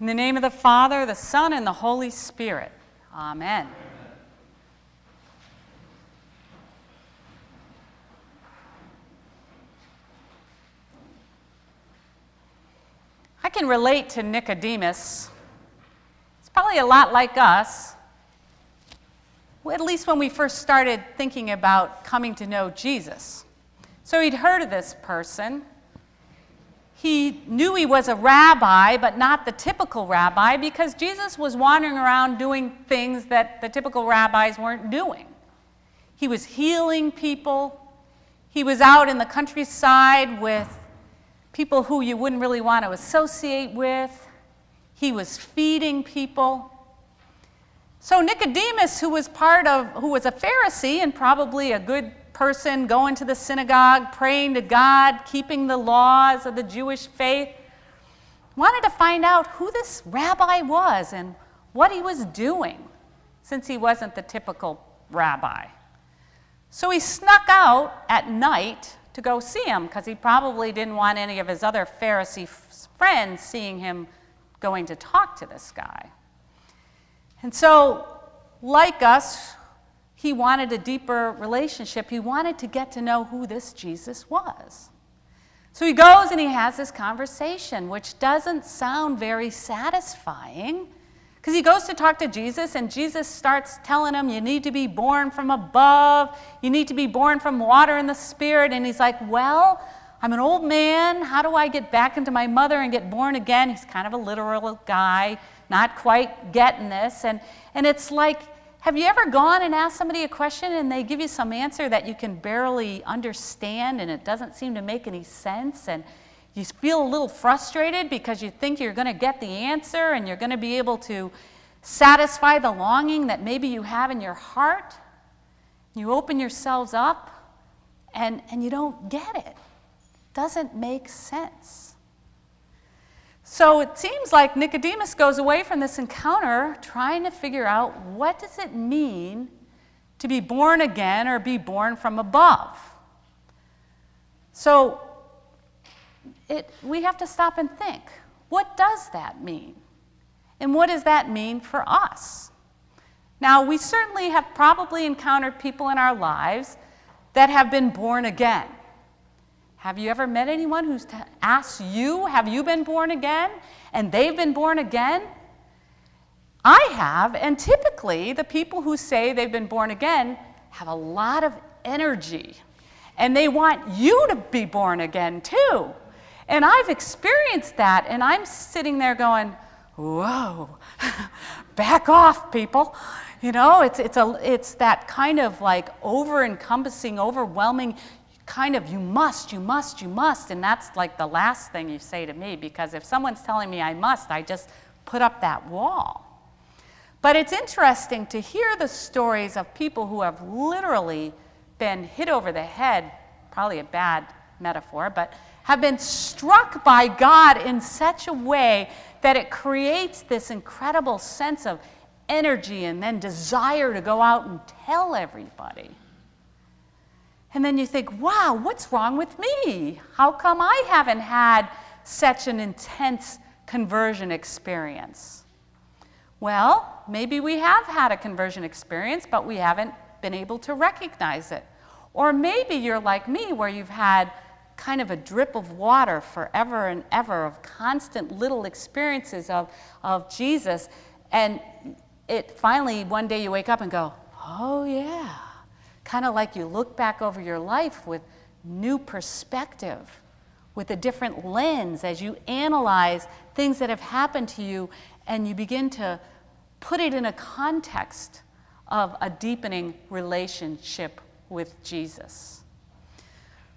In the name of the Father, the Son, and the Holy Spirit. Amen. I can relate to Nicodemus. He's probably a lot like us, at least when we first started thinking about coming to know Jesus. So he'd heard of this person. He knew he was a rabbi, but not the typical rabbi, because Jesus was wandering around doing things that the typical rabbis weren't doing. He was healing people. He was out in the countryside with people who you wouldn't really want to associate with. He was feeding people. So Nicodemus, who was a Pharisee and probably a good person, going to the synagogue, praying to God, keeping the laws of the Jewish faith, wanted to find out who this rabbi was and what he was doing, since he wasn't the typical rabbi. So he snuck out at night to go see him, because he probably didn't want any of his other Pharisee friends seeing him going to talk to this guy. And so, like us, he wanted a deeper relationship. He wanted to get to know who this Jesus was. So he goes and he has this conversation, which doesn't sound very satisfying, because he goes to talk to Jesus, and Jesus starts telling him, you need to be born from above, you need to be born from water and the Spirit. And he's like, well, I'm an old man, how do I get back into my mother and get born again? He's kind of a literal guy, not quite getting this. And it's like, have you ever gone and asked somebody a question and they give you some answer that you can barely understand and it doesn't seem to make any sense, and you feel a little frustrated because you think you're going to get the answer and you're going to be able to satisfy the longing that maybe you have in your heart? You open yourselves up and you don't get it. It doesn't make sense. So it seems like Nicodemus goes away from this encounter trying to figure out, what does it mean to be born again or be born from above? So we have to stop and think, what does that mean? And what does that mean for us? Now, we certainly have probably encountered people in our lives that have been born again. Have you ever met anyone who's asked you, have you been born again? And they've been born again? I have, and typically the people who say they've been born again have a lot of energy, and they want you to be born again too. And I've experienced that, and I'm sitting there going, whoa, back off, people. You know, it's that kind of like over-encompassing, overwhelming, kind of, you must, and that's like the last thing you say to me, because if someone's telling me I must, I just put up that wall. But it's interesting to hear the stories of people who have literally been hit over the head, probably a bad metaphor, but have been struck by God in such a way that it creates this incredible sense of energy and then desire to go out and tell everybody. And then you think, wow, what's wrong with me? How come I haven't had such an intense conversion experience? Well, maybe we have had a conversion experience, but we haven't been able to recognize it. Or maybe you're like me, where you've had kind of a drip of water forever and ever of constant little experiences of Jesus. And it finally, one day you wake up and go, oh yeah. Kind of like you look back over your life with new perspective, with a different lens as you analyze things that have happened to you, and you begin to put it in a context of a deepening relationship with Jesus.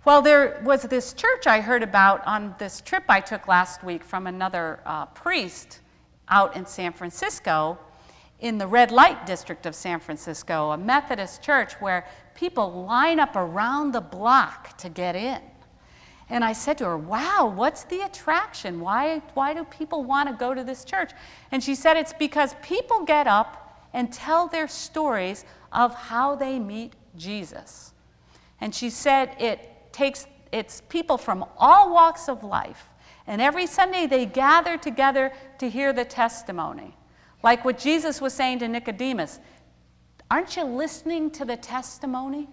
Well, there was this church I heard about on this trip I took last week from another priest out in San Francisco, in the red light district of San Francisco, a Methodist church where people line up around the block to get in. And I said to her, wow, what's the attraction? Why do people want to go to this church? And she said it's because people get up and tell their stories of how they meet Jesus. And she said it's people from all walks of life, And every Sunday they gather together to hear the testimony. Like what Jesus was saying to Nicodemus, aren't you listening to the testimony?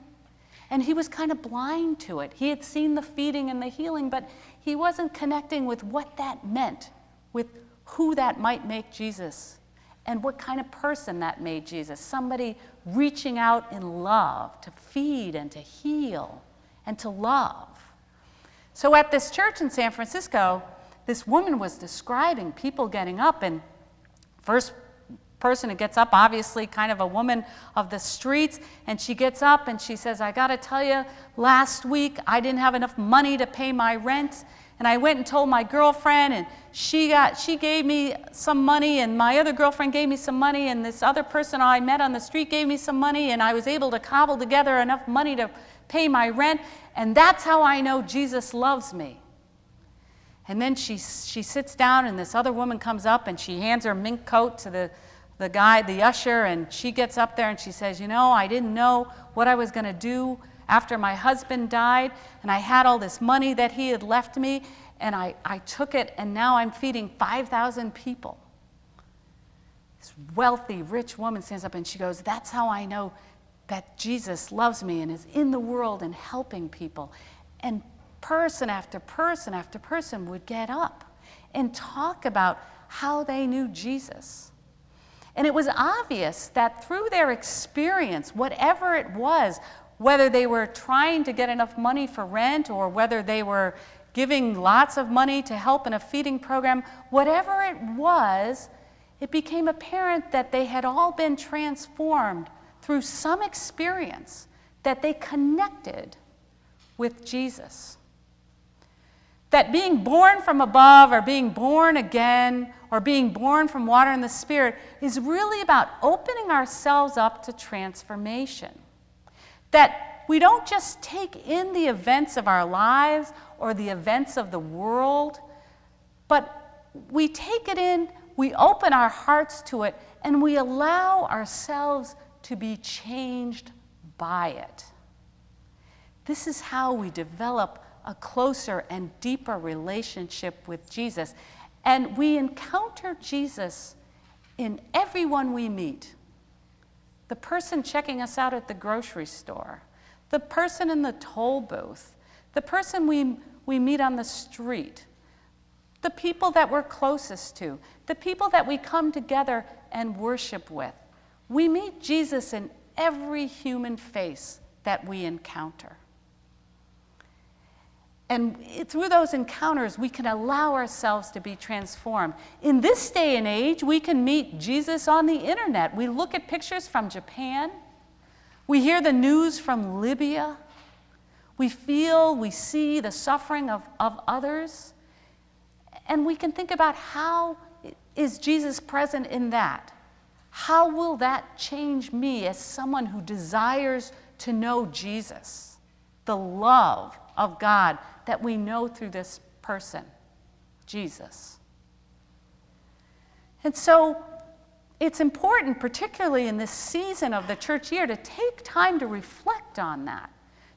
And he was kind of blind to it. He had seen the feeding and the healing, but he wasn't connecting with what that meant, with who that might make Jesus and what kind of person that made Jesus. Somebody reaching out in love to feed and to heal and to love. So at this church in San Francisco, this woman was describing people getting up, and first person who gets up, obviously kind of a woman of the streets, and she gets up and she says, I gotta tell you, last week I didn't have enough money to pay my rent, and I went and told my girlfriend, and she gave me some money, and my other girlfriend gave me some money, and this other person I met on the street gave me some money, and I was able to cobble together enough money to pay my rent, and that's how I know Jesus loves me. And then she sits down, and this other woman comes up and she hands her mink coat to the guy, the usher, and she gets up there and she says, you know, I didn't know what I was going to do after my husband died, and I had all this money that he had left me, and I took it, and now I'm feeding 5,000 people. This wealthy, rich woman stands up and she goes, that's how I know that Jesus loves me and is in the world and helping people. And person after person after person would get up and talk about how they knew Jesus. And it was obvious that through their experience, whatever it was, whether they were trying to get enough money for rent or whether they were giving lots of money to help in a feeding program, whatever it was, it became apparent that they had all been transformed through some experience that they connected with Jesus. That being born from above or being born again or being born from water and the Spirit is really about opening ourselves up to transformation. That we don't just take in the events of our lives or the events of the world, but we take it in, we open our hearts to it, and we allow ourselves to be changed by it. This is how we develop a closer and deeper relationship with Jesus. And we encounter Jesus in everyone we meet. The person checking us out at the grocery store, the person in the toll booth, the person we meet on the street, the people that we're closest to, the people that we come together and worship with. We meet Jesus in every human face that we encounter. And through those encounters, we can allow ourselves to be transformed. In this day and age, we can meet Jesus on the internet. We look at pictures from Japan. We hear the news from Libya. We feel, we see the suffering of others. And we can think about how is Jesus present in that? How will that change me as someone who desires to know Jesus, the love of God that we know through this person, Jesus? And so it's important, particularly in this season of the church year, to take time to reflect on that,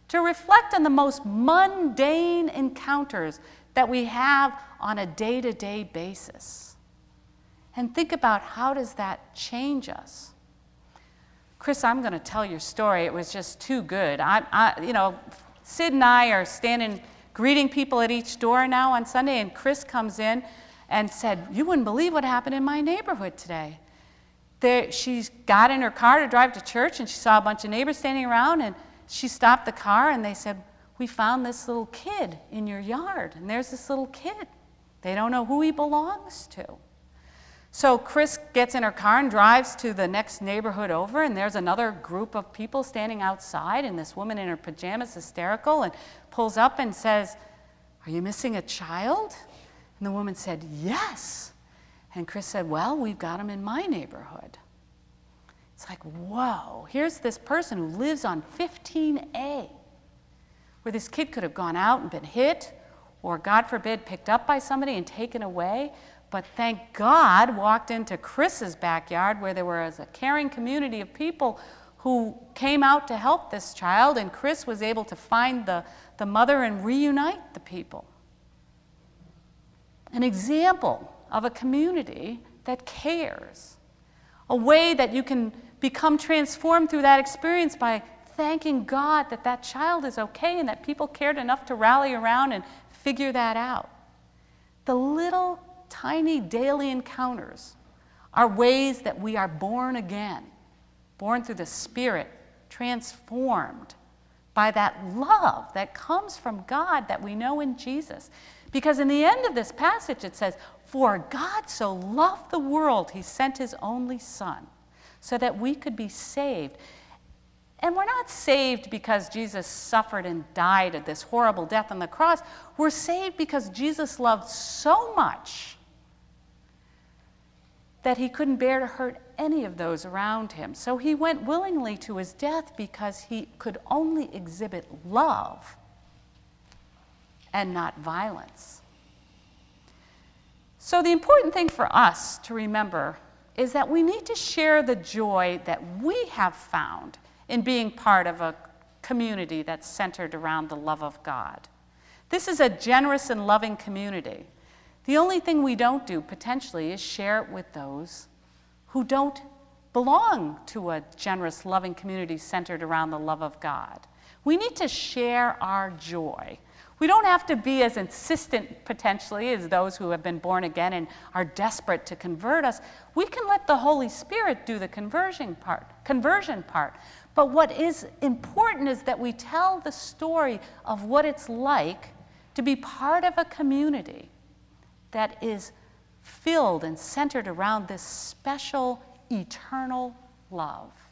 to reflect on the most mundane encounters that we have on a day-to-day basis, and think about how does that change us. Chris, I'm going to tell your story. It was just too good. Sid and I are standing, greeting people at each door now on Sunday, and Chris comes in and said, you wouldn't believe what happened in my neighborhood today. She got in her car to drive to church, and she saw a bunch of neighbors standing around, and she stopped the car, and they said, we found this little kid in your yard, and there's this little kid. They don't know who he belongs to. So Chris gets in her car and drives to the next neighborhood over, and there's another group of people standing outside, and this woman in her pajamas, hysterical, and pulls up and says, are you missing a child? And the woman said, yes. And Chris said, well, we've got him in my neighborhood. It's like, whoa, here's this person who lives on 15A, where this kid could have gone out and been hit, or God forbid, picked up by somebody and taken away. But thank God walked into Chris's backyard, where there was a caring community of people who came out to help this child, and Chris was able to find the mother and reunite the people. an example of a community that cares, a way that you can become transformed through that experience by thanking God that that child is okay and that people cared enough to rally around and figure that out. The little, tiny daily encounters are ways that we are born again, born through the Spirit, transformed by that love that comes from God that we know in Jesus. Because in the end of this passage it says, "For God so loved the world, he sent his only Son, so that we could be saved." And we're not saved because Jesus suffered and died at this horrible death on the cross. We're saved because Jesus loved so much that he couldn't bear to hurt any of those around him. So he went willingly to his death because he could only exhibit love and not violence. So the important thing for us to remember is that we need to share the joy that we have found in being part of a community that's centered around the love of God. This is a generous and loving community. The only thing we don't do, potentially, is share it with those who don't belong to a generous, loving community centered around the love of God. We need to share our joy. We don't have to be as insistent, potentially, as those who have been born again and are desperate to convert us. We can let the Holy Spirit do the conversion part. But what is important is that we tell the story of what it's like to be part of a community that is filled and centered around this special, eternal love.